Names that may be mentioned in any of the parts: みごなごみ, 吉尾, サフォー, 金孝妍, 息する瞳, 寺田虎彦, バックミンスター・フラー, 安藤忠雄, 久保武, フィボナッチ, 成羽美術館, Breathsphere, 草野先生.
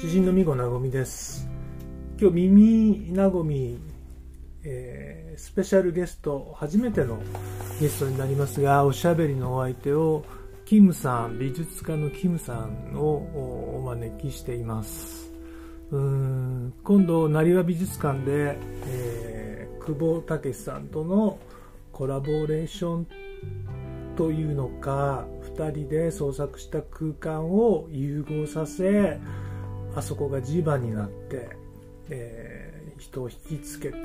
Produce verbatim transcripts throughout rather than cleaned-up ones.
詩人の三子なごみです。今日耳なごみ、えー、スペシャルゲスト、初めてのゲストになりますが、おしゃべりのお相手をキムさん、美術家のキムさんをお招きしています。うーん今度成羽美術館で、えー、久保武さんとのコラボレーションというのか、ふたりで創作した空間を融合させ、あそこが磁場になって、えー、人を引きつけて、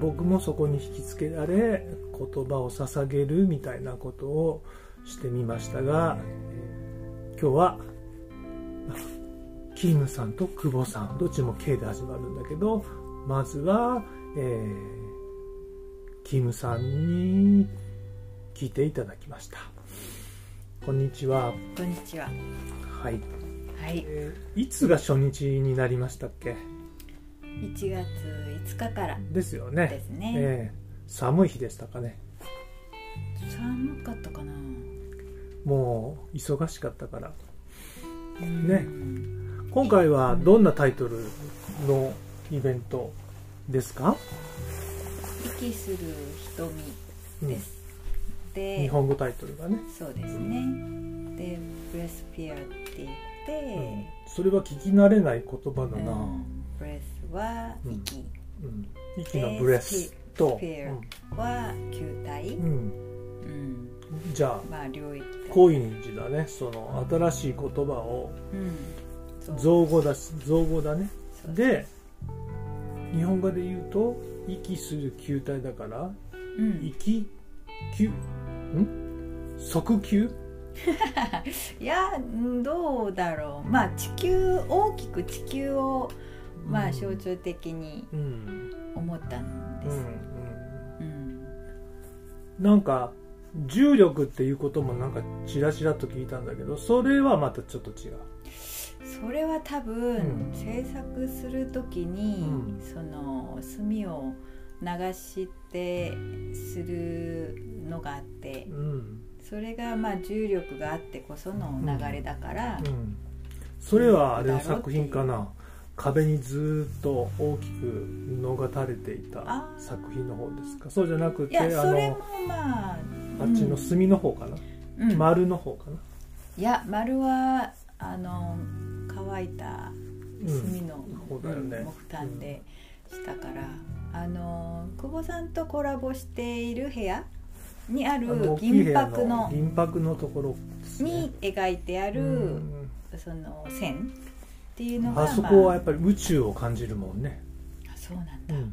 僕もそこに引きつけられ言葉を捧げるみたいなことをしてみましたが、今日はキムさんと久保さん、どっちも K で始まるんだけど、まずは、えー、キムさんに聞いていただきました。こんにちは。こんにちは。はい。はい、えー、いつが初日になりましたっけ？いちがついつかからですよね。ですね、えー、寒い日でしたかね？寒かったかな。もう忙しかったからね。今回はどんなタイトルのイベントですか？息する瞳です、うん、で日本語タイトルがね、そうですね、でBreathsphereっていううん、それは聞き慣れない言葉だな。ブレスは息、うんうん、息のブレスとスピアは球体、うんうん、じゃあ、まあ、領域コインジだね。その新しい言葉を、うん、造語だし、造語だね。で日本語で言うと息する球体だから、うん、息球ん即球いやどうだろう、まあ地球、大きく地球を、まあ、象徴的に思ったんです、うんうんうん、なんか重力っていうこともなんかちらちらと聞いたんだけど、それはまたちょっと違う。それは多分、うん、制作する時に、うん、その墨を流してするのがあって、うん、それがまあ重力があってこその流れだから、うんうん、それはあれの作品かな。壁にずっと大きく布が垂れていた作品の方ですか？そうじゃなくて、いやそれもまあ、うん、あっちの墨の方かな、うん、丸の方かな。いや丸はあの乾いた墨の木炭でしたから、うん、あの久保さんとコラボしている部屋にある銀箔 の, の銀箔のところ、ね、に描いてある、うん、その線っていうのが、あそこはやっぱり宇宙を感じるもんね。あ、そうなんだ、うん、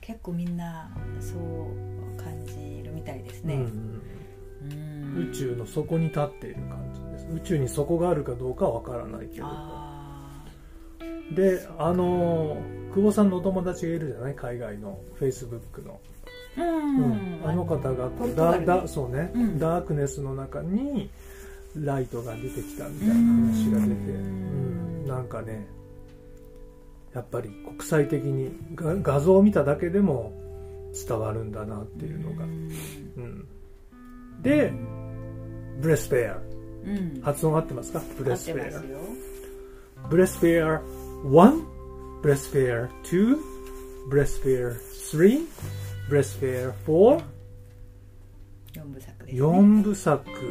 結構みんなそう感じるみたいですね、うんうん、宇宙の底に立っている感じです。宇宙に底があるかどうかはわからないけど、あで、あの久保さんのお友達がいるじゃない、海外のフェイスブックの、うんうん、あの方がダークネスの中にライトが出てきたみたいな話が出て、うん、なんかね、やっぱり国際的に画像を見ただけでも伝わるんだなっていうのが、うんうん、でブレスフェア、うん、発音合ってますか？ブレスフェア、ブレスフェアワン、ブレスフェアツー、ブレスフェアスリー、ブレスフェアフォー、よん部作ですね。よんぶさく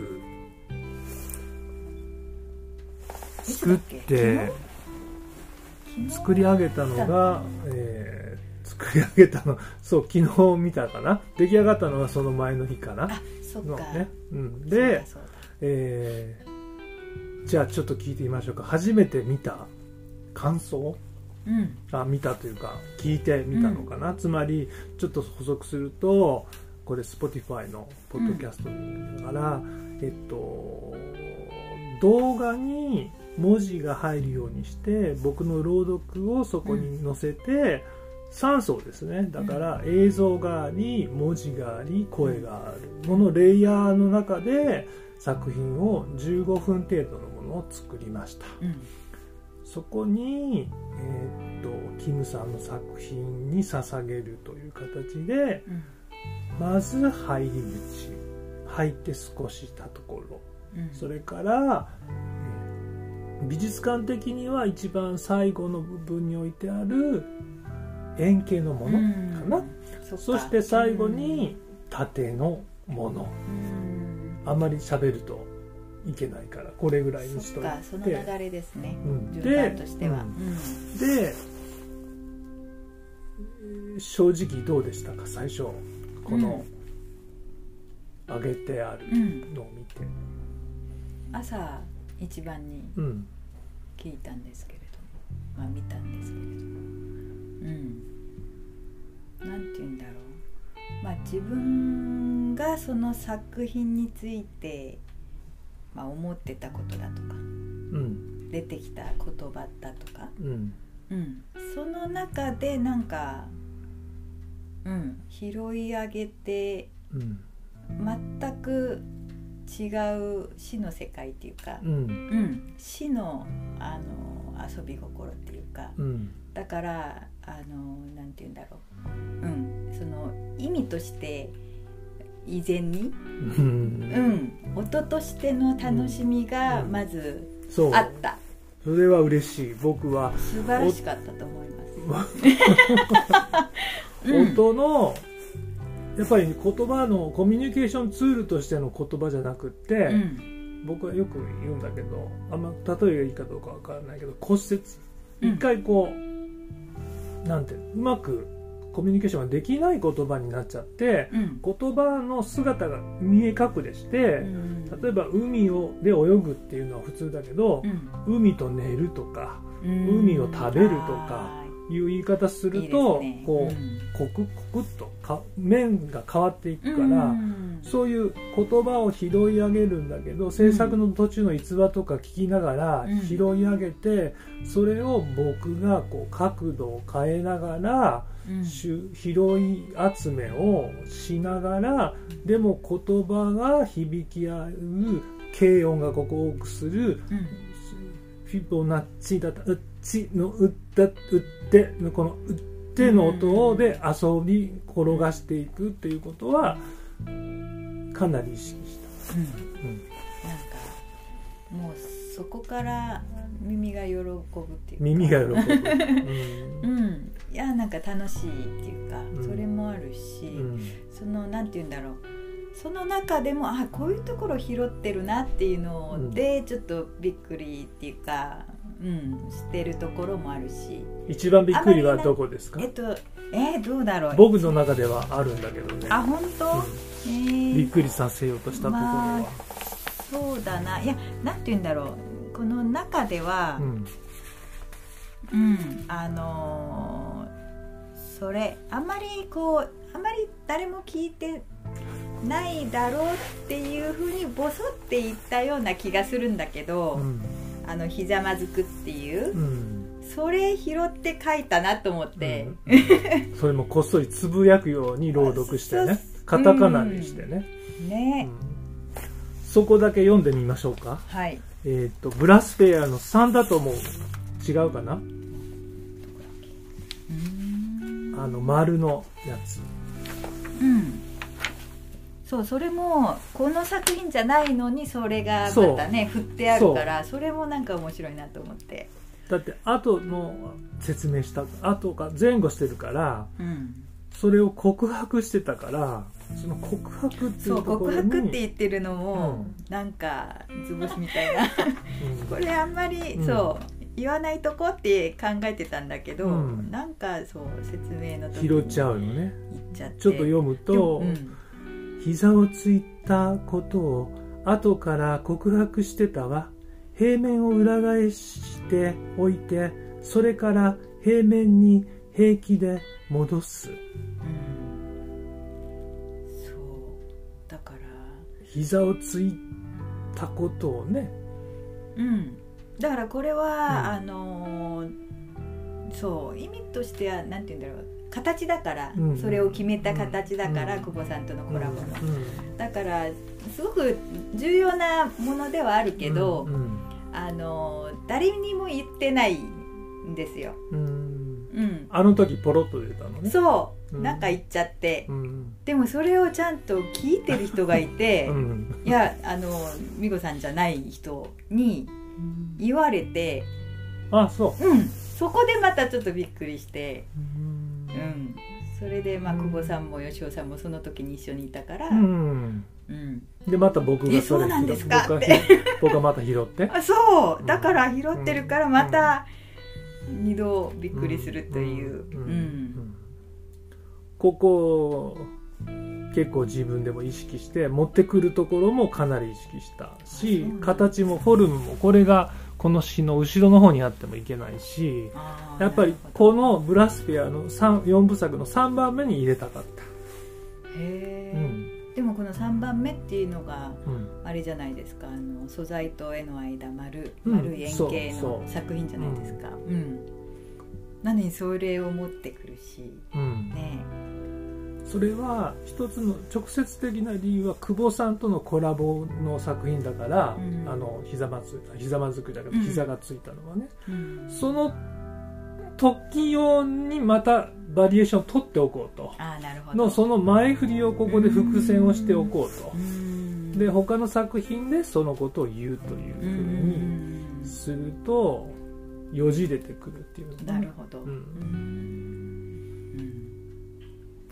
作って作り上げたのが、えー、作り上げたの、そう昨日見たかな。出来上がったのはその前の日かな。あ、そっか、ね、うん、で、えー、じゃあちょっと聞いてみましょうか。初めて見た感想、うん、あ、見たというか聞いてみたのかな、うん、つまりちょっと補足すると、これ Spotify のポッドキャストだから、うん、えっと動画に文字が入るようにして僕の朗読をそこに載せて、うん、さん層ですね。だから映像があり、文字があり、声がある、このレイヤーの中で作品をじゅうごふん程度のものを作りました、うん、そこに、えー、っとキムさんの作品に捧げるという形で、うん、まず入り口、入って少ししたところ、うん、それから、えー、美術館的には一番最後の部分に置いてある円形のものかな、うん、そ, そして最後に縦のもの、うん、あまり喋るといけないからこれぐらいにしといて、 そ, その流れですね、うん、順番としては、うん、で正直どうでしたか最初この上げてあるのを見て、うん、朝一番に聞いたんですけれども、まあ、見たんですけれども、うん、なんて言うんだろう、まあ、自分がその作品について、まあ、思ってたことだとか、うん、出てきた言葉だとか、うんうん、その中でなんか、うん、拾い上げて、うん、全く違う詩の世界っていうか、うんうん、詩 の, あの遊び心っていうか、うん、だからあのなんて言うんだろう、うん、その意味として以前に、うんうん、音としての楽しみがまずあった、うんうん、それは嬉しい。僕は素晴らしかったと思います音のやっぱり言葉のコミュニケーションツールとしての言葉じゃなくって、うん、僕はよく言うんだけどあんま例えがいいかどうかわからないけど骨折、うん、一回こうなんてうまくコミュニケーションができない言葉になっちゃって、うん、言葉の姿が見え隠れして、うん、例えば海をで泳ぐっていうのは普通だけど、うん、海と寝るとか、うん、海を食べるとかいう言い方すると、うん、こうコクコクっとか面が変わっていくから、うん、そういう言葉を拾い上げるんだけど制作の途中の逸話とか聞きながら拾い上げて、うん、それを僕がこう角度を変えながらうん、拾い集めをしながらでも言葉が響き合う軽音がここを多くする、うん、フィボナッチだったうっちのうったうってのこのうっての音で遊び転がしていくっていうことはかなり意識した、うんうん、なんかもうそこから耳が喜ぶっていうか耳が喜ぶ、うんうん、いやなんか楽しいっていうか、うん、それもあるし、うん、そのなんて言うんだろうその中でもあこういうところ拾ってるなっていうので、うん、ちょっとびっくりっていうか、うん、してるところもあるし一番びっくりはどこですかえっとえー、どうだろう僕の中ではあるんだけどねあ本当、うんえー、びっくりさせようとしたところは、まあ、そうだないやなんて言うんだろうこの中では、うんうん、あのー、それあまりこうあまり誰も聞いてないだろうっていうふうにボソって言ったような気がするんだけど、うん、あのひざまずくっていう、うん、それ拾って書いたなと思って、うん、それもこっそりつぶやくように朗読してねカタカナにしてね、うんねうん、そこだけ読んでみましょうかはいえー、とブラスフェアのさんだと思う違うかなあの丸のやつうんそうそれもこの作品じゃないのにそれがまたね振ってあるからそれもなんか面白いなと思ってだって後の説明した後が前後してるから、うん、それを告白してたからその告白っていうところにそう告白って言ってるのも、うん、なんか図星みたいなこれあんまり、うん、そう言わないとこって考えてたんだけど、うん、なんかそう説明の時に拾っちゃうよねちょっと読むと、うん、膝をついたことを後から告白してたわ平面を裏返しておいてそれから平面に平気で戻す、うん膝をついたことをね、うん、だからこれは、うん、あのそう意味としてはなんていうんだろう形だから、うん、それを決めた形だから、うん、久保さんとのコラボの、うん、だからすごく重要なものではあるけど、うんうん、あの誰にも言ってないんですよ、うんうん、あの時ポロッと出たのねそうなんか言っちゃって、うん、でもそれをちゃんと聞いてる人がいて、うん、いやあの美子さんじゃない人に言われて、あ、そう、うん、そこでまたちょっとびっくりして、うん、うん、それでまあ久保さんも吉尾さんもその時に一緒にいたから、うん、うん、でまた僕がそれ、そうなんですかって僕がまた拾って、あ、そうだから拾ってるからまた二度びっくりするという、うん、うんうん、ここ結構自分でも意識して持ってくるところもかなり意識したし、形もフォルムもこれがこの詩の後ろの方にあってもいけないし、やっぱりこのブラスフィアのよんぶさくのさんばんめに入れたかった。へえ、うん、でもこのさんばんめっていうのがあれじゃないですか、あの素材と絵の間 丸, 丸い円形の作品じゃないですか、うん、うん、なのにそれを持ってくるし、うん、ねえ、それは一つの直接的な理由は久保さんとのコラボの作品だから、うん、あのひざまずひざまずくだけど膝がついたのはね、うん、その時用にまたバリエーションを取っておこうと、あ、なるほど、のその前振りをここで伏線をしておこうと、うん、で他の作品でそのことを言うというふうにするとよじれてくるっていう、ね、なるほど、うん、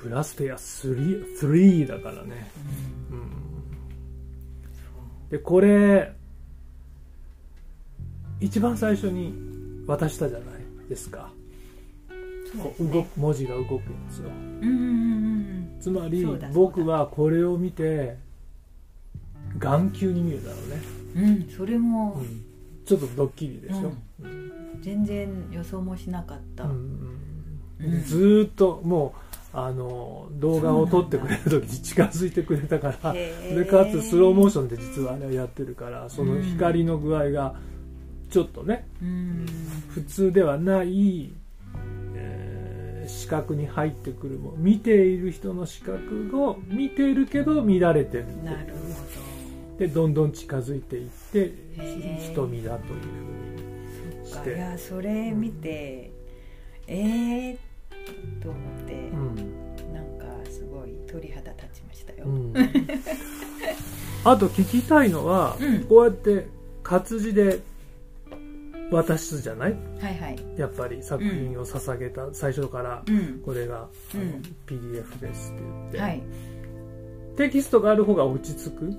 ブラスフェアスリーだからね、うんうん、でこれ一番最初に渡したじゃないですか、こう動く文字が動くんですよ、うんうんうん、つまり僕はこれを見て眼球に見えたのね、うん、それも、うん、ちょっとドッキリでしょ、うん、全然予想もしなかった、うんうん、ずーっともうあの動画を撮ってくれる時に近づいてくれたから、でかつスローモーションで実はあれをやってるから、その光の具合がちょっとね、うん、普通ではない、えー、視覚に入ってくるも、見ている人の視覚を見ているけど見られてるっていう、なるほど、でどんどん近づいていって瞳だというふうにして、そっか、いやそれ見て、うん、えーと思って、うん、なんかすごい鳥肌立ちましたよ、うん、あと聞きたいのは、うん、こうやって活字で渡すじゃない、はいはい、やっぱり作品を捧げた、うん、最初からこれが、うん、あの ピーディーエフ ですって言って、うん、はい、テキストがある方が落ち着く、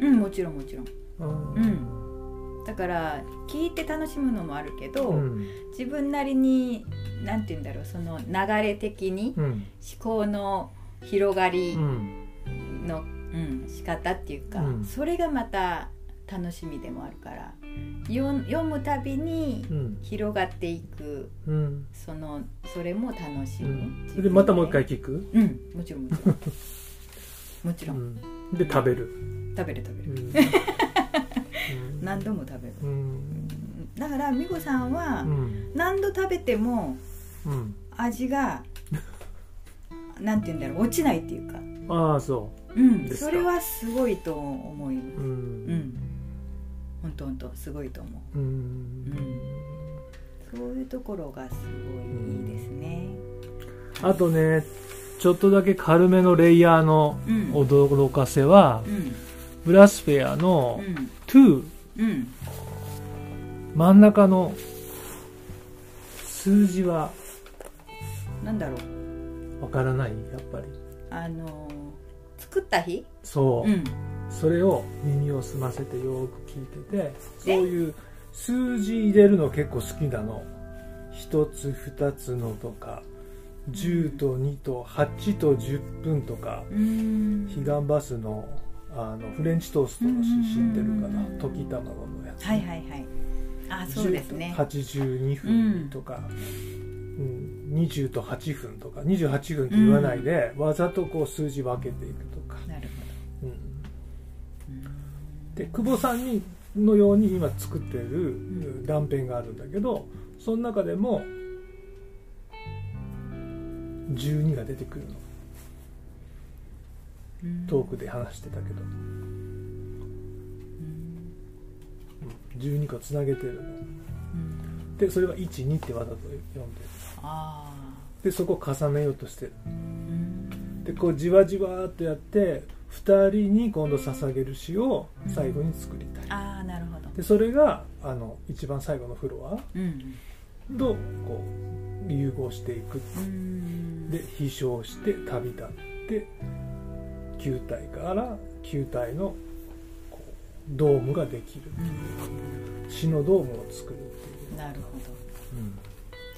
うん、もちろんもちろん、うん、だから聞いて楽しむのもあるけど、うん、自分なりになんて言うんだろう、その流れ的に思考の広がりの、うんうん、仕方っていうか、うん、それがまた楽しみでもあるから、よ読むたびに広がっていく、うん、そのそれも楽しむ、うん、で, でまたもう一回聞く、うん、もちろんもちろんもちろん、うん、で食べる食べる食べる、うん、何度も食べる、うん、だから美子さんは何度食べても味が、うん、なんて言うんだろう、落ちないっていうか、ああそう、うん、それはすごいと思います、うん、うん、ほんとほんとすごいと思う、うん、うん、そういうところがすごいいいですね、うん、あとねちょっとだけ軽めのレイヤーの驚かせは、うんうん、ブラスフェアのに、うん、真ん中の数字はなんだろう、わからない、やっぱりあの作った日、そう、うん、それを耳を澄ませてよく聞いてて、そういう数字入れるの結構好きなの、ひとつふたつのとかじゅうとにとはちとじゅっぷんとか、うん、彼岸バスのあのフレンチトーストの詩知ってるかな、溶き卵のやつ、はいはいはい、あ、そうですね、はちじゅうにふんとか、うんうん、にじゅうとはちふんとかにじゅうはちふんって言わないで、うん、わざとこう数字分けていくとか、なるほど、うん、で久保さんにのように今作ってる断片があるんだけど、その中でもじゅうにが出てくるの、うん、トークで話してたけどじゅうにこつなげてるの、うん、でそれはいちにってわざと読んでる、あでそこを重ねようとしてる、うん、でこうじわじわーっとやってふたりに今度捧げる詩を最後に作りたい、うん、ああなるほど。でそれがあの一番最後のフロアとこう融合していく、うん、で飛翔して旅立って球体から球体のこうドームができるっていう、うん、詩のドームを作るっていう。なるほど、うん、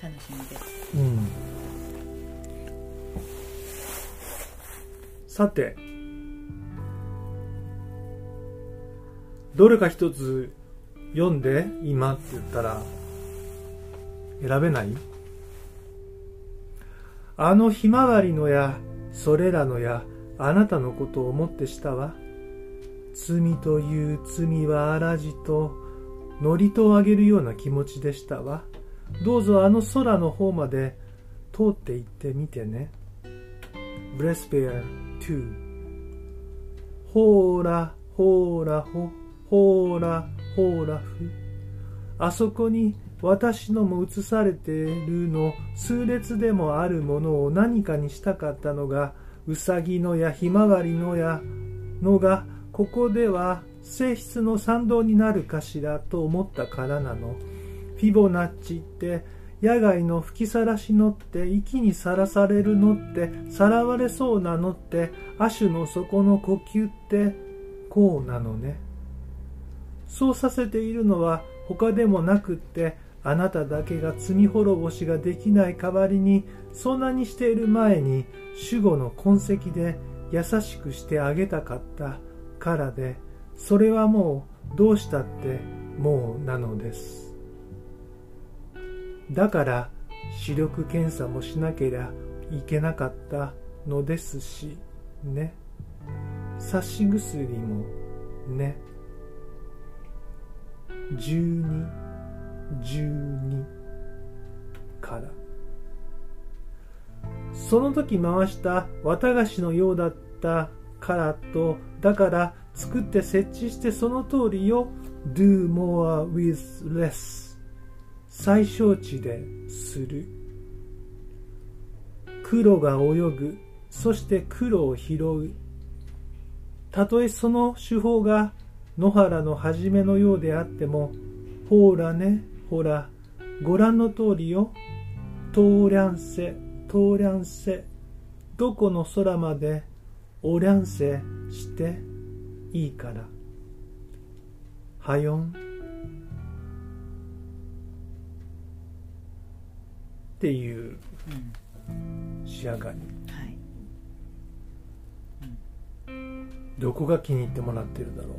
楽しみです、うん、さてどれか一つ読んで今って言ったら選べない？あのひまわりのやそれらのやあなたのことを思ってしたわ。罪という罪はあらじとのりとをあげるような気持ちでしたわ。どうぞあの空の方まで通って行ってみてね。Breathsphere ツー。ほーらほーらほほーらほーらふ、あそこに私のも映されてるの数列でもあるものを何かにしたかったのがうさぎのやひまわりのやのがここでは性質の賛同になるかしらと思ったからなの。フィボナッチって野外の吹きさらしのって息にさらされるのってさらわれそうなのって亜種の底の呼吸ってこうなのね。そうさせているのは他でもなくってあなただけが罪滅ぼしができない代わりにそんなにしている前に主語の痕跡で優しくしてあげたかったからで、それはもうどうしたってもうなのです。だから視力検査もしなけりゃいけなかったのですしね、差し薬もね。じゅうに、じゅうにからその時回した綿菓子のようだったからとだから作って設置してその通りよ。 Do more with less 最小値でする。黒が泳ぐそして黒を拾う、たとえその手法が野原の初めのようであっても、ほらね、ほら、ご覧の通りよ。とりゃんせ、とりゃんせ、どこの空までおりゃんせしていいから。はよん。っていう仕上がり。うん、はい、うん。どこが気に入ってもらってるだろう。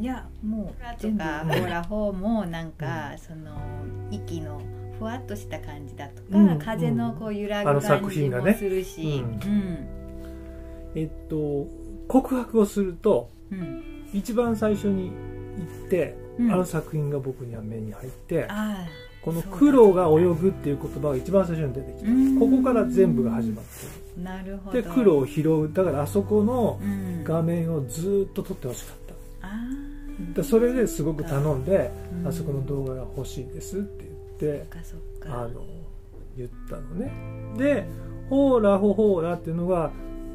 いやもうとかほらほうもなんか、うん、その息のふわっとした感じだとか、うん、風のこう揺らぐ感じもするし、ね、うんうん、えっと告白をすると、うん、一番最初に言って、うん、あの作品が僕には目に入って、うん、この黒が泳ぐっていう言葉が一番最初に出てきた、うん、ここから全部が始まってる、うん、なるほど。で黒を拾う、だからあそこの画面をずっと撮ってほしかった。それですごく頼んで、うん、あそこの動画が欲しいですって言って、うん、あの言ったのね。でほーらほほーらっていうのが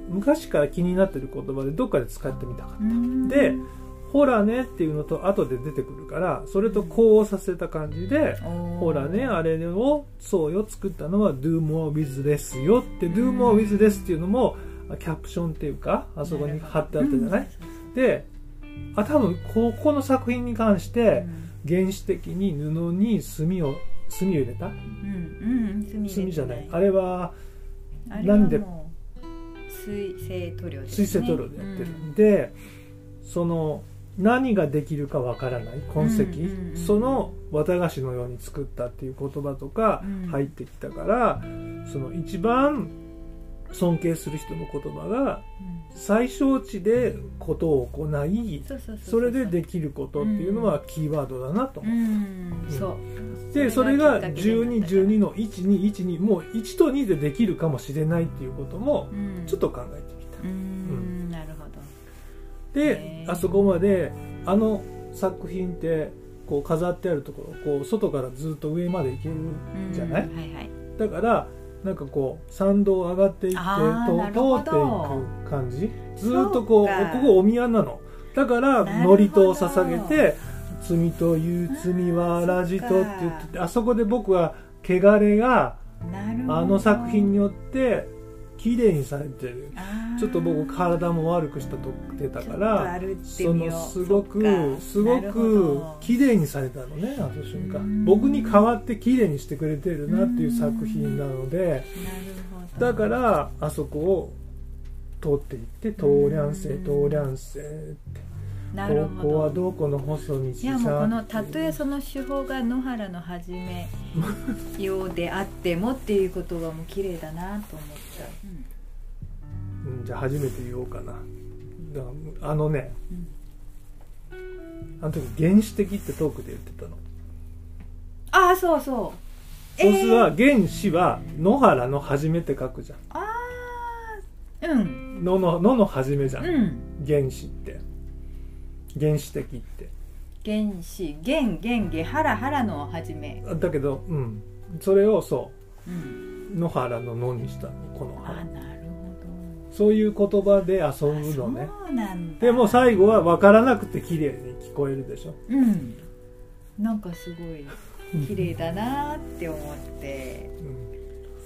昔から気になってる言葉でどっかで使ってみたかった、うん、でほらねっていうのと後で出てくるからそれとこうさせた感じで、うん、ほらねあれをそうよ作ったのは Do more with less よって、うん、Do more with less っていうのもキャプションっていうかあそこに貼ってあったじゃない、うん、であ多分ここの作品に関して原始的に布に墨を墨を入れた、うんうん、墨じゃないあれは何で水性塗料ですね、水性塗料でやってる、うん、でその何ができるかわからない痕跡、うんうんうん、その綿菓子のように作ったっていう言葉とか入ってきたから、うん、その一番尊敬する人の言葉が最小値でことを行いそれでできることっていうのはキーワードだなと思った、うんうん、でそれがじゅうに、じゅうにのいち、に、いち、にもういちとにでできるかもしれないっていうこともちょっと考えてみた、うんうん、なるほど。であそこまであの作品ってこう飾ってあるところこう外からずっと上まで行けるじゃない、うんはいはい、だからなんかこう参道上がっていって通っていく感じずっとこう、ここお宮なの。だから祝詞を捧げて「罪という罪はらじと」って言ってて、あそこで僕は穢れがあの作品によってきれいにされてる。ちょっと僕体も悪くしたとってたから、そのすごくすごくきれいにされたのね、あの瞬間。僕に代わってきれいにしてくれてるなっていう作品なので、だからあそこを通っていって「通りゃんせい通りゃんせい」って。ここはどこの細道さ、いやもうこのたとえその手法が野原のはじめようであってもっていうことがもう綺麗だなと思った、うん、じゃあ初めて言おうかな。だからあのね、うん、あの時原始的ってトークで言ってたの。ああそうそう。そうすは原始は野原のはじめって書くじゃん。ああうん、野の野のはじめじゃん、うん、原始って原始的って原始原原原ハラハラの始めだけど、うん、それをそう、うん、野原の野にしたの、この原。あ、なるほど。そういう言葉で遊ぶのね。そうなんだ。でも最後は分からなくて綺麗に聞こえるでしょ。うん、なんかすごい綺麗だなって思って、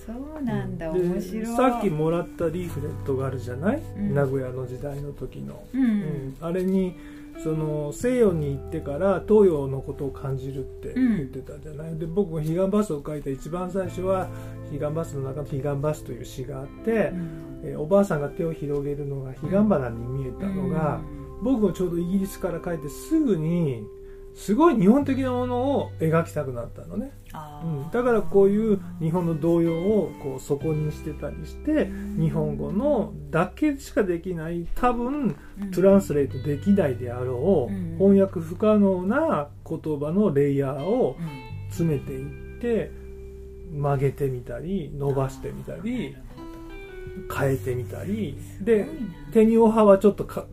うん、そうなんだ、うん、面白い。さっきもらったリーフレットがあるじゃない、うん、名古屋の時代の時の、うんうん、あれにその西洋に行ってから東洋のことを感じるって言ってたじゃない、うん、で僕が「彼岸バス」を書いた一番最初は「彼岸バス」の中の「彼岸バス」という詩があって、うん、えおばあさんが手を広げるのが彼岸花に見えたのが、うん、僕もちょうどイギリスから帰ってすぐにすごい日本的なものを描きたくなったのね、うん、だからこういう日本の童謡をこう底にしてたりして、うん、日本語のだけしかできない、多分トランスレートできないであろう、うん、翻訳不可能な言葉のレイヤーを詰めていって、うん、曲げてみたり伸ばしてみたり変えてみたりで、テニオ派はちょっとか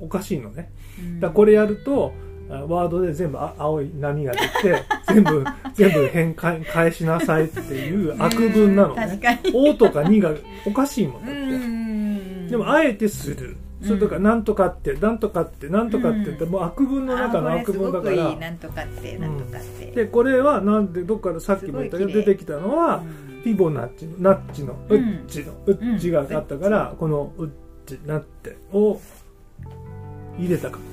おかしいのね、うん、だからこれやるとワードで全部青い波が出て全部全部変換返しなさいっていう悪文なのね。おとかにがおかしいもんだって。でもあえてする、それとかなんとかってなんとかってなんとかってってもう悪文の中の悪文だから、なんとかってなんとかってで、これはなんでどっからさっきも言ったけど出てきたのはフィボナッチのナッチのウッチのウッチがあったから、このウッチナッテを入れたかった。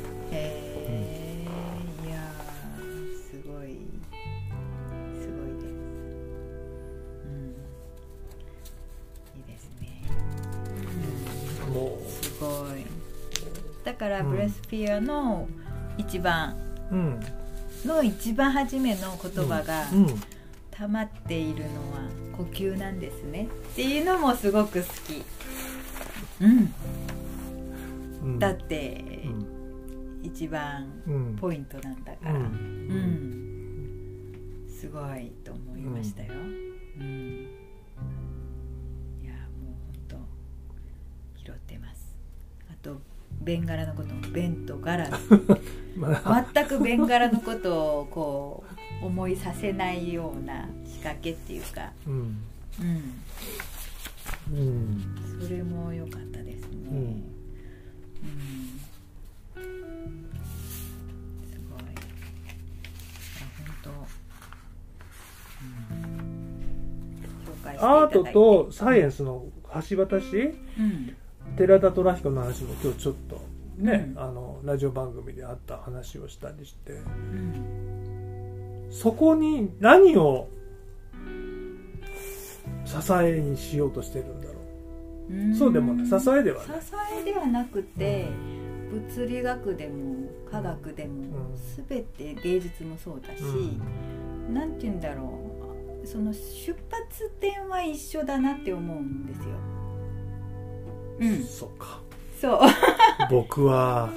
だからブレスフィアの一番の一番初めの言葉が溜まっているのは呼吸なんですねっていうのもすごく好き、うん、だって一番ポイントなんだから、うん、すごいと思いましたよ、うん、拾ってます。あとベンガラのこともベンとガラ、ま、全くベンガラのことをこう思いさせないような仕掛けっていうか、うんうんうん、それも良かったですね、うんうん、すごい本当、うん、紹介していただいてアートとサイエンスの橋渡し、うん、寺田虎彦の話も今日ちょっとね、うん、あのラジオ番組であった話をしたりして、うん、そこに何を支えにしようとしてるんだろう、うん、そうでもね、支えではね、支えではなくて、うん、物理学でも科学でも、うん、全て芸術もそうだし、うん、なんて言うんだろう、その出発点は一緒だなって思うんですよ。うん、そうかそう僕は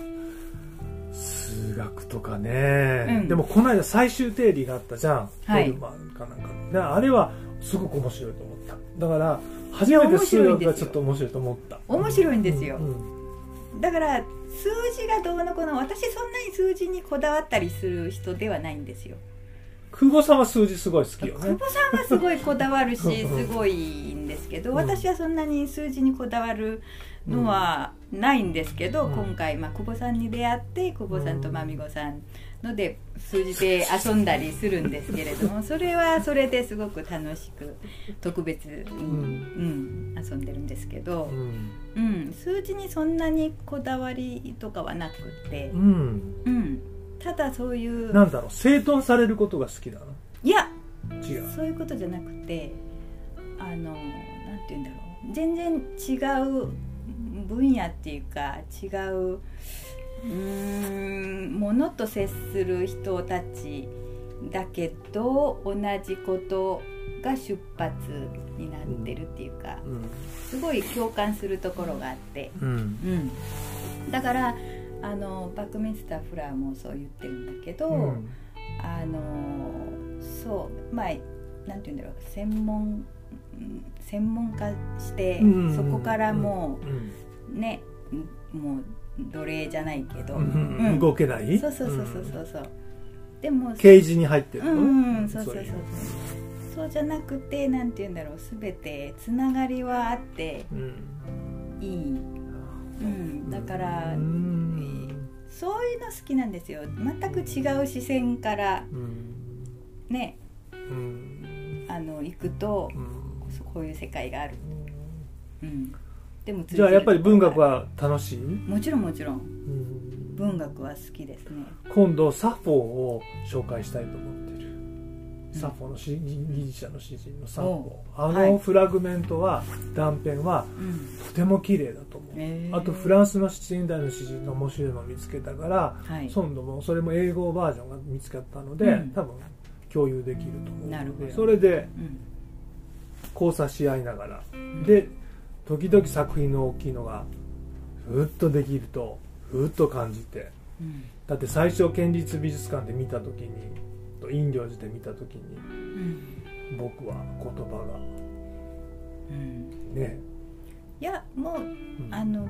数学とかね、うん、でもこの間最終定理があったじゃん、はい、ホルマンかなんかね、あれはすごく面白いと思った。だから初めて数学がちょっと面白いと思った。面白いんですよ、うんうん、だから数字がどうのこの、私そんなに数字にこだわったりする人ではないんですよ。久保さんは数字すごい好きよね。久保さんはすごいこだわるしすごいんですけど、私はそんなに数字にこだわるのはないんですけど、うん、今回、まあ、久保さんに出会って久保さんとまみごさんので通じて遊んだりするんですけれども、それはそれですごく楽しく特別に、うんうん、遊んでるんですけど、うんうん、数字にそんなにこだわりとかはなくて、うんうん、ただそういうなんだろう、整頓されることが好きだな。いや違う、そういうことじゃなくて、あのなんて言うんだろう、全然違う分野っていうか違う、うーん、ものと接する人たちだけど同じことが出発になってるっていうか、うん、すごい共感するところがあって、うんうん、だからあのバックミンスター・フラーもそう言ってるんだけど、うん、あのそうまあなんて言うんだろう、専門専門化して、うん、そこからもう、うん、ね、もう奴隷じゃないけど、うんうん、動けない、そうそうそうそうそうそう、うん、でもケージに入ってるの、うんうん、そうそうそうそうそうじゃなくて、なんて言うんだろう、全てつながりはあっていい、うんうん、だから、うん、そういうの好きなんですよ。全く違う視線から、うん、ね、うん、あの行くと、うん、こういう世界がある、うんうん、でもじゃあやっぱり文学は楽しい？もちろんもちろん、うん、文学は好きですね。今度サフォーを紹介したいと思ってる、うん、サフォーの詩人、ギリシャの詩人のサフォー、あのフラグメントは、はい、断片は、うん、とても綺麗だと思う、えー、あとフランスのななじゅうねんだい代の詩人の面白いのを見つけたから、はい、今度もそれも英語バージョンが見つかったので、うん、多分共有できると思う、なるほど、それで、うん、交差し合いながら、うん、で時々作品の大きいのがふっとできるとふっと感じて、うん、だって最初県立美術館で見た時にと陰陽寺で見た時に、うん、僕は言葉が、うん、ね、いやもう、うん、あの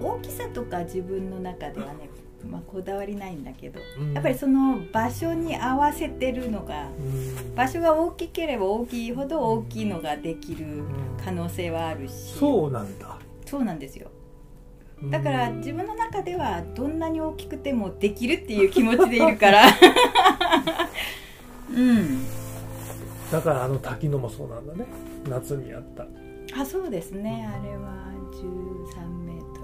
大きさとか自分の中ではね、まあ、こだわりないんだけど、うん、やっぱりその場所に合わせてるのが、うん、場所が大きければ大きいほど大きいのができる可能性はあるし、うん、そうなんだ、そうなんですよ。だから自分の中ではどんなに大きくてもできるっていう気持ちでいるから、うん、だからあの滝のもそうなんだね、夏にやった、あ、そうですね、あれはじゅうさんメート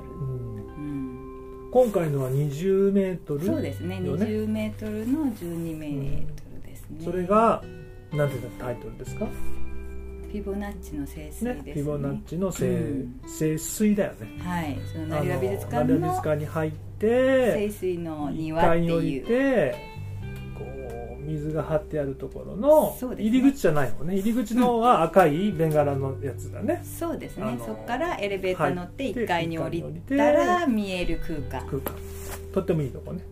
ル、今回のはにじゅうメートル、そうですね、にじゅうメートルのじゅうにメートルですね、うん、それがなんていうタイトルですか？フィボナッチの聖水ですね、フィボナッチの聖、うん、聖水だよね、はい、その成田美術館の成田美術館に入って聖水の庭っていういっかいに置いてこう水が張ってあるところの入り口じゃないもんね、入り口の方は赤いベンガラのやつだね、うん、そうですね、そこからエレベーター乗っていっかいに降りたら見える空間、空間とってもいいとこね、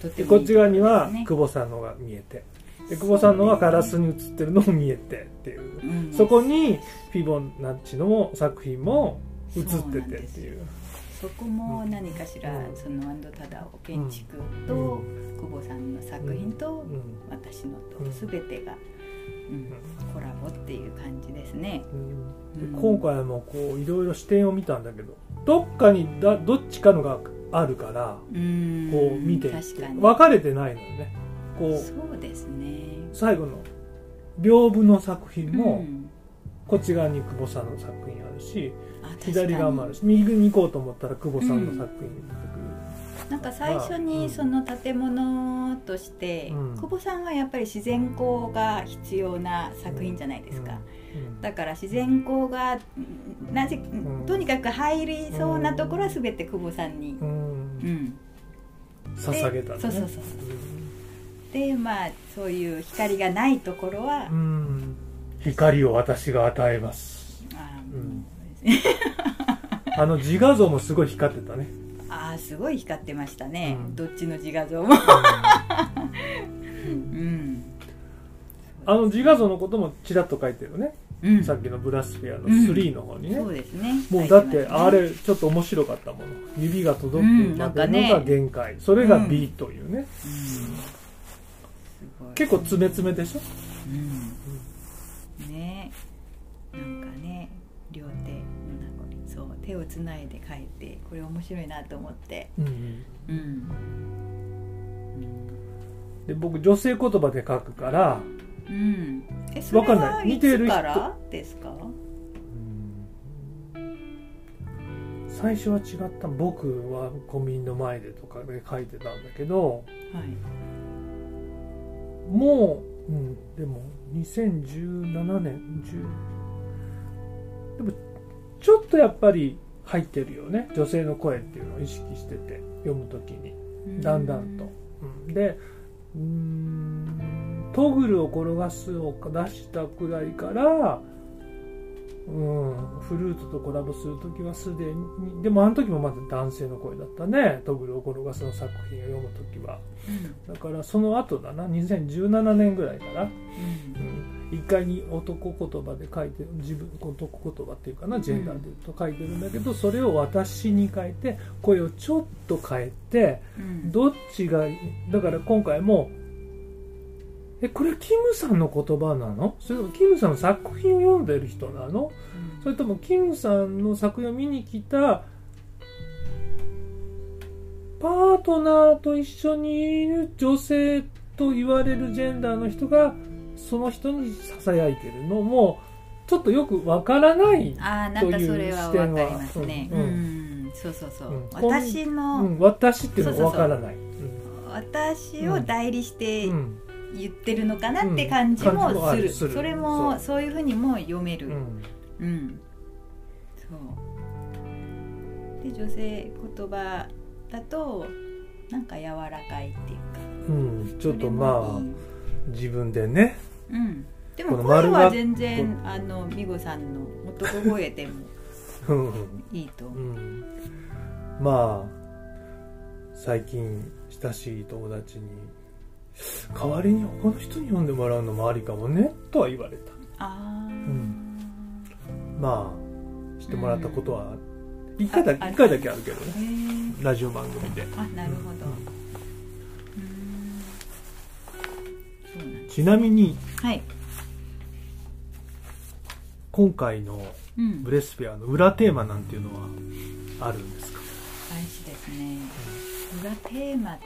とってもいいとこ、ね、こっち側には久保さんのが見えて、久保さんのがガラスに映ってるのも見えてっていう、うん、そこにフィボナッチの作品も映っててっていう、そこも何かしら、うん、その安藤忠雄建築と、うん、久保さんの作品と、うん、私のと、うん、全てが、うん、コラボっていう感じですね、うん、で今回もこういろいろ視点を見たんだけど、どっかにだどっちかのがあるから、うん、こう見て分かれてないのよね、こうそうですね、最後の屏風の作品も、うん、こっち側に久保さんの作品あるし、左側もあるし、右に行こうと思ったら久保さんの作品に出てくる、うん、なんか最初にその建物として、うん、久保さんはやっぱり自然光が必要な作品じゃないですか、うんうん、だから自然光がなぜ、うん、とにかく入りそうなところは全て久保さんに、うんうん、捧げたね、そうそうそう、でまあ、そういう光がないところは、うん、光を私が与えます、 あ,、うん、あの自画像もすごい光ってたね、ああすごい光ってましたね、うん、どっちの自画像も、うんうん、あの自画像のこともちらっと書いてるね、うん、さっきのBreathsphereのスリーの方にね、うん、そうですね、もうだってあれちょっと面白かったもの、指が届くまでのが限界、うんね、それが B というね、うんうん、結構詰め詰めでしょ、うん、ね、なんかね、両手の名残、そう手手をつないで書いて、これ面白いなと思って、うんうんうん、で僕女性言葉で書くから、うん、えそれはいつからですか？最初は違った。僕はコンビニの前でとかで書いてたんだけど、はい、もう、うん、でもにせんじゅうななねんでもちょっとやっぱり入ってるよね、女性の声っていうのを意識してて、読むときにだんだんと、うん、でうーんトグルを転がすを出したくらいからうん、フルートとコラボするときはすでに、でもあの時もまだ男性の声だったね、トグルを転がすの作品を読むときは、うん、だからその後だな、にせんじゅうななねんぐらいから、うんうん、一回に男言葉で書いて、自分男言葉っていうかな、ジェンダーで言うと書いてるんだけど、うん、それを私に変えて、声をちょっと変えて、うん、どっちがだから今回もえこれキムさんの言葉なの？それともキムさんの作品を読んでる人なの？うん、それともキムさんの作品を見に来たパートナーと一緒にいる女性と言われるジェンダーの人がその人に囁いてるのもちょっとよくわからないという視点は、あー、なんかそれはわかりますね。うん、うんうん、そうそうそう、うん、私の、うん、私っていうのはわからない、そうそうそう、うん、私を代理して、うんうん言ってるのかなって感じもす る,、うん、するそれもそ う, そういう風にも読める、うんうん、そうで女性言葉だとなんか柔らかいっていうか、うん、ちょっとまあ自分でね、うん、でも声は全然あの美子さんの男声でもいいと思う、うんうん、まあ最近親しい友達に代わりに他の人に読んでもらうのもありかもねとは言われた。あ、うん、まあしてもらったことは一回だけ、一回だけあるけどね、ラジオ番組で。あ、なるほど、うんうん、ちなみに、はい、今回のブレスフェアの裏テーマなんていうのはあるんですか？大事ですね、裏テーマっ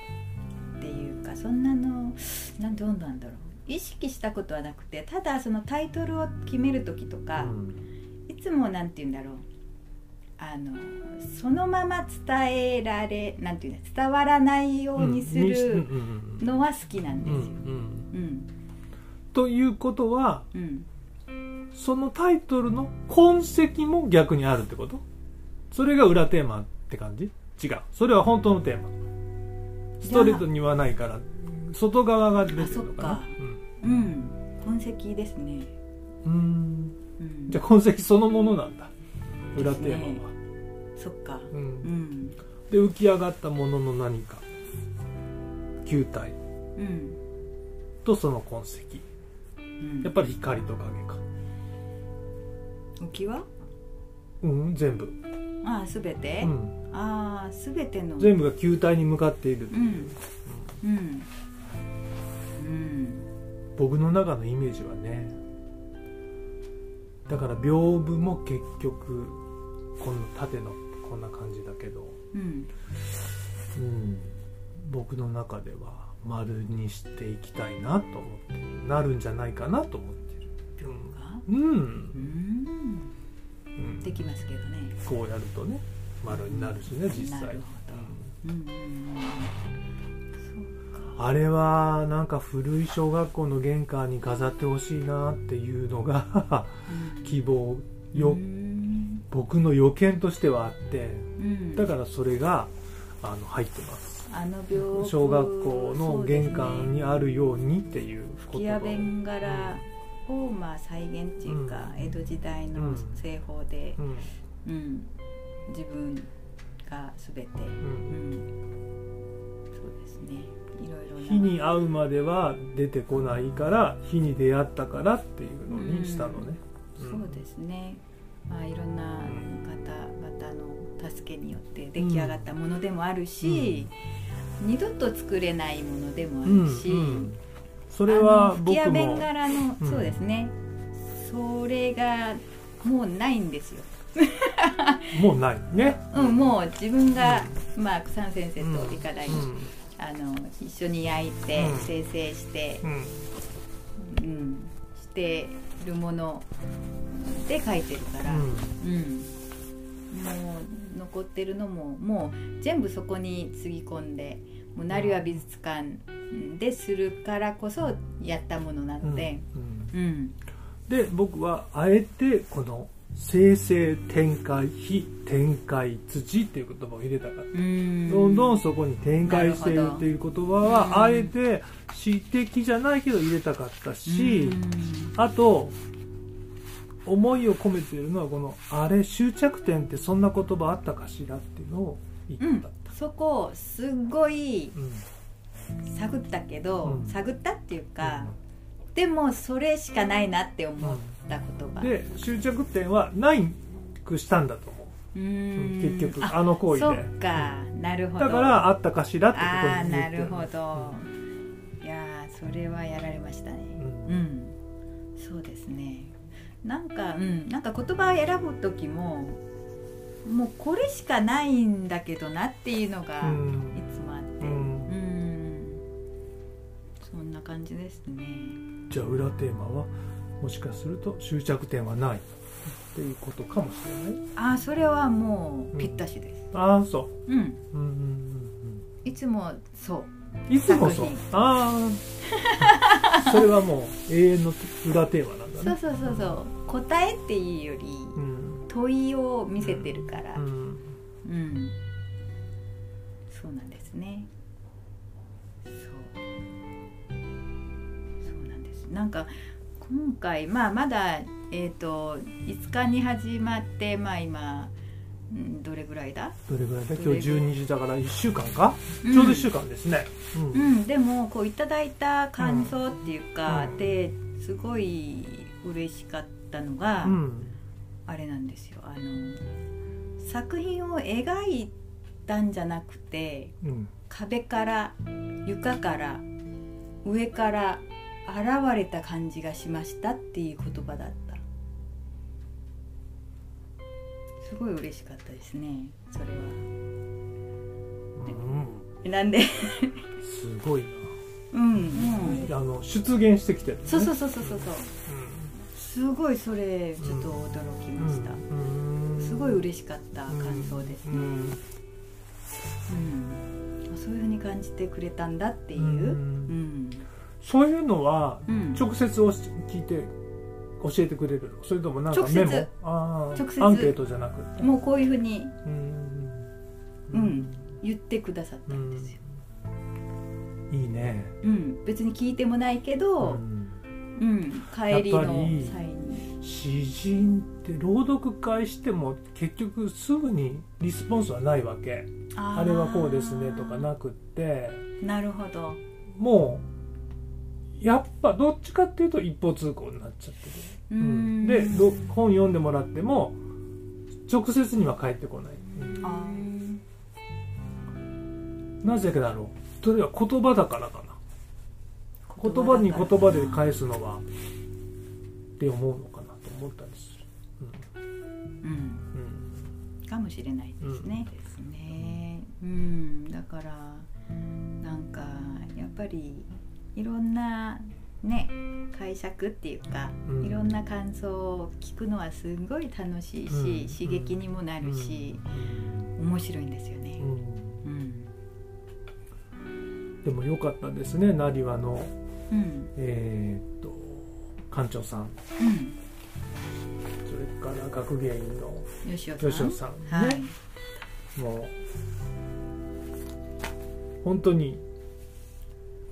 ていうか、そんなのなんどうなんだろう、意識したことはなくて、ただそのタイトルを決める時とか、うん、いつもなんて言うんだろう、あのそのまま伝えられなんて言うんだ、伝わらないようにするのは好きなんですよ、うんうんうん、ということは、うん、そのタイトルの痕跡も逆にあるってこと？それが裏テーマって感じ？違う、それは本当のテーマ、ストレートに言わないから外側が出てるのかな。あ、そっか、うん、うん、痕跡ですね。うーん、うん、じゃあ痕跡そのものなんだ、裏テーマは、ね、そっか、うんうん、で浮き上がったものの何か球体、うん、とその痕跡、うん、やっぱり光と影か、浮きは？うん、全部、ああ全て、うんあ全ての全部が球体に向かっているっていう、うんうんうん、僕の中のイメージはね、だから屏風も結局この縦のこんな感じだけど、うんうん、僕の中では丸にしていきたいなと思ってなるんじゃないかなと思ってる、うんうんうん、できますけどね、こうやるとね丸になるしね、実際、なるほど、うんうん、あれはなんか古い小学校の玄関に飾ってほしいなっていうのが希望よ、うん、僕の予見としてはあって、うん、だからそれがあの入ってます、あの小学校の玄関にあるようにっていうこと、ね、吹き矢ベンガラをまあ再現っていうか、うん、江戸時代の製法で、うんうんうん自分がすべて、うんうん、そうですね、いろいろな火に合うまでは出てこないから火に出会ったからっていうのにしたのね、うんうん、そうですね、まあ、いろんな方々の助けによって出来上がったものでもあるし、うんうん、二度と作れないものでもあるし、うんうん、それは僕も吹き矢ベンガラの、うん、そうですね、それがもうないんですよ、もうないね。うん、もう自分が、うん、まあ草野先生と理科大に、うん、あの一緒に焼いて、うん、生成して、うんうん、してるもので書いてるから、うんうん、もう残ってるのももう全部そこにつぎ込んで、もう成羽美術館でするからこそやったものなので、うんうんうん、で僕はあえてこの生成展開非展開土っていう言葉を入れたかった。どんどんそこに展開しているっていう言葉はあえて詩的じゃないけど入れたかったし、あと思いを込めているのはこの「あれ終着点ってそんな言葉あったかしら」っていうのを言った、うん、そこをすごい探ったけど、うん、探ったっていうか、うん、でもそれしかないなって思った言葉、うん、で終着点はないくしたんだと思う。うん、結局 あ, あの行為で、そっか、なるほど、だからあったかしらってことに言ってる。ああ、なるほど、うん、いやそれはやられましたね。うん、うん、そうですね。なんか、うん、なんか言葉を選ぶ時ももうこれしかないんだけどなっていうのがいつもあって、うんうん、そんな感じですね。じゃあ裏テーマはもしかすると終着点はないっていうことかもしれない。ああ、それはもうぴったしです、うん、ああ、そう、うん、うんうんうんうん、いつもそう、いつもそう、ああそれはもう永遠の裏テーマなんだね。そうそうそうそう、答えっていうより、うん、問いを見せてるから、うんうんうん、そうなんですね。そうそうなんです。なんか今回、まあ、まだ、えーと、いつかに始まって、まあ、今どれぐらいだどれぐらいだ今日じゅうにじだからいっしゅうかんか、うん、ちょうどいっしゅうかんですね、うんうん、でもこういただいた感想っていうか、うん、ですごい嬉しかったのが、うん、あれなんですよ、あの作品を描いたんじゃなくて、うん、壁から床から上から現れた感じがしましたっていう言葉だった。すごい嬉しかったですね、それは、うん、なんですごいな、うんうん、あの出現してきてる、ね、そうそうそうそうそう、うん、すごいそれちょっと驚きました、うんうん、すごい嬉しかった感想ですね、うんうんうん、そういうふうに感じてくれたんだっていう、うんうん、そういうのは直接聞いて、うん教えてくれる、それともなんかメモ、あ直接アンケートじゃなくてもうこういうふうにうん、うん、言ってくださったんですよ。いいね、うん、別に聞いてもないけど、うんうん、帰りの際に詩人って朗読会しても結局すぐにリスポンスはないわけ。 あ, あれはこうですねとかなくって、なるほど、もうやっぱどっちかっていうと一方通行になっちゃってる、うん、で本読んでもらっても直接には返ってこない、うん、なぜだろう、それは言葉だからかな、言葉に言葉で返すのはって思うのかなと思ったりする、うんうんうん、かもしれないですね、うん、ですね、うん、だからなんかやっぱりいろんなね解釈っていうか、うん、いろんな感想を聞くのはすごい楽しいし、うん、刺激にもなるし、うん、面白いんですよね、うんうん、でも良かったですね、成羽の、うん、えー、っと館長さん、うん、それから学芸員の吉尾さん、吉尾さんね、はい、もう本当に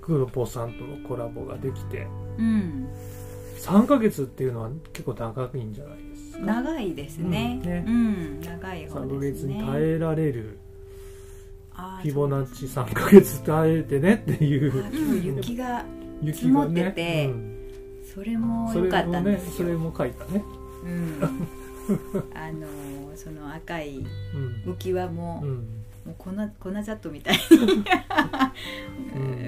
クーロポさんとのコラボができて、うん、さんかげつっていうのは結構長いんじゃないですか。長いですね、うんね、うん、長い方ですね。さんかげつに耐えられる、あフィボナッチさんかげつ耐えてねっていう、あ今日雪が積もってて、ね、うん、それも良かったんですよ。それも、ね、それも書いたね、うん、あのその赤い浮き輪も、うんうん、もう 粉, 粉砂糖みたいに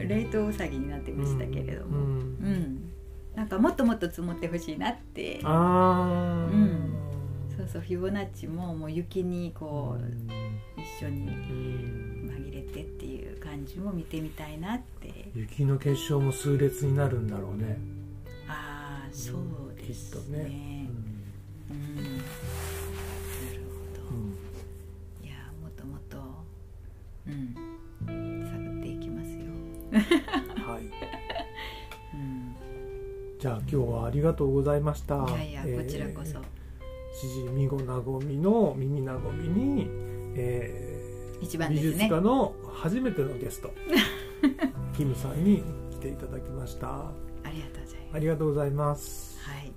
冷凍うさぎになってましたけれども、うんうん、なんかもっともっと積もってほしいなって、あ、うん、そうそう、フィボナッチももう雪にこう一緒に紛れてっていう感じも見てみたいなって。雪の結晶も数列になるんだろうね。ああ、そうですね、うん、きっとね、うんうん、なるほど、うん、いやもっともっと、うん、探っていきますよはい、うん、じゃあ今日はありがとうございました。いやいや、こちらこそ、えーしじみごなごみの耳なごみに、えー、一番ですね、美術家の初めてのゲストキムさんに来ていただきました。ありがとうございます。ありがとうございます、はい。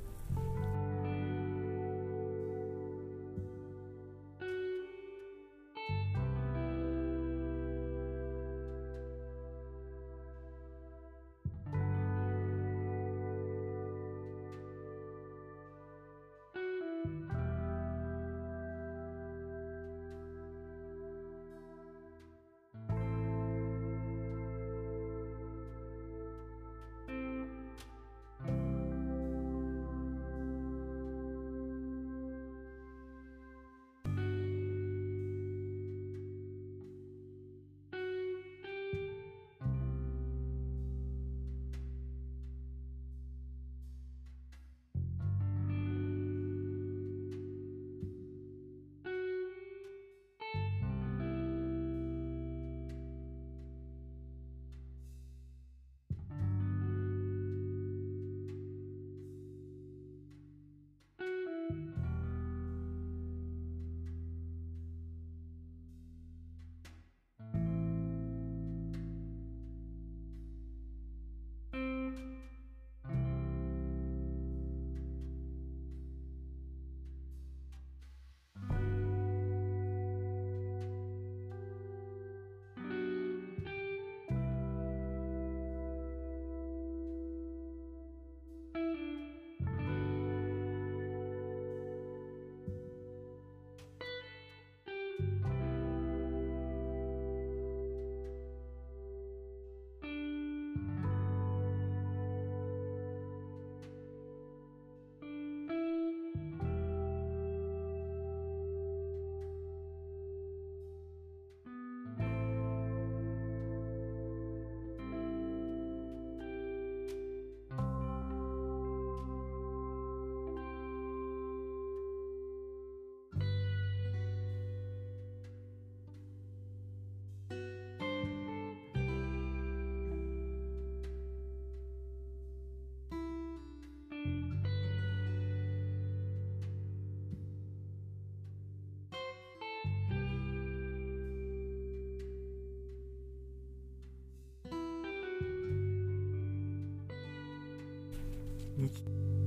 Thank you.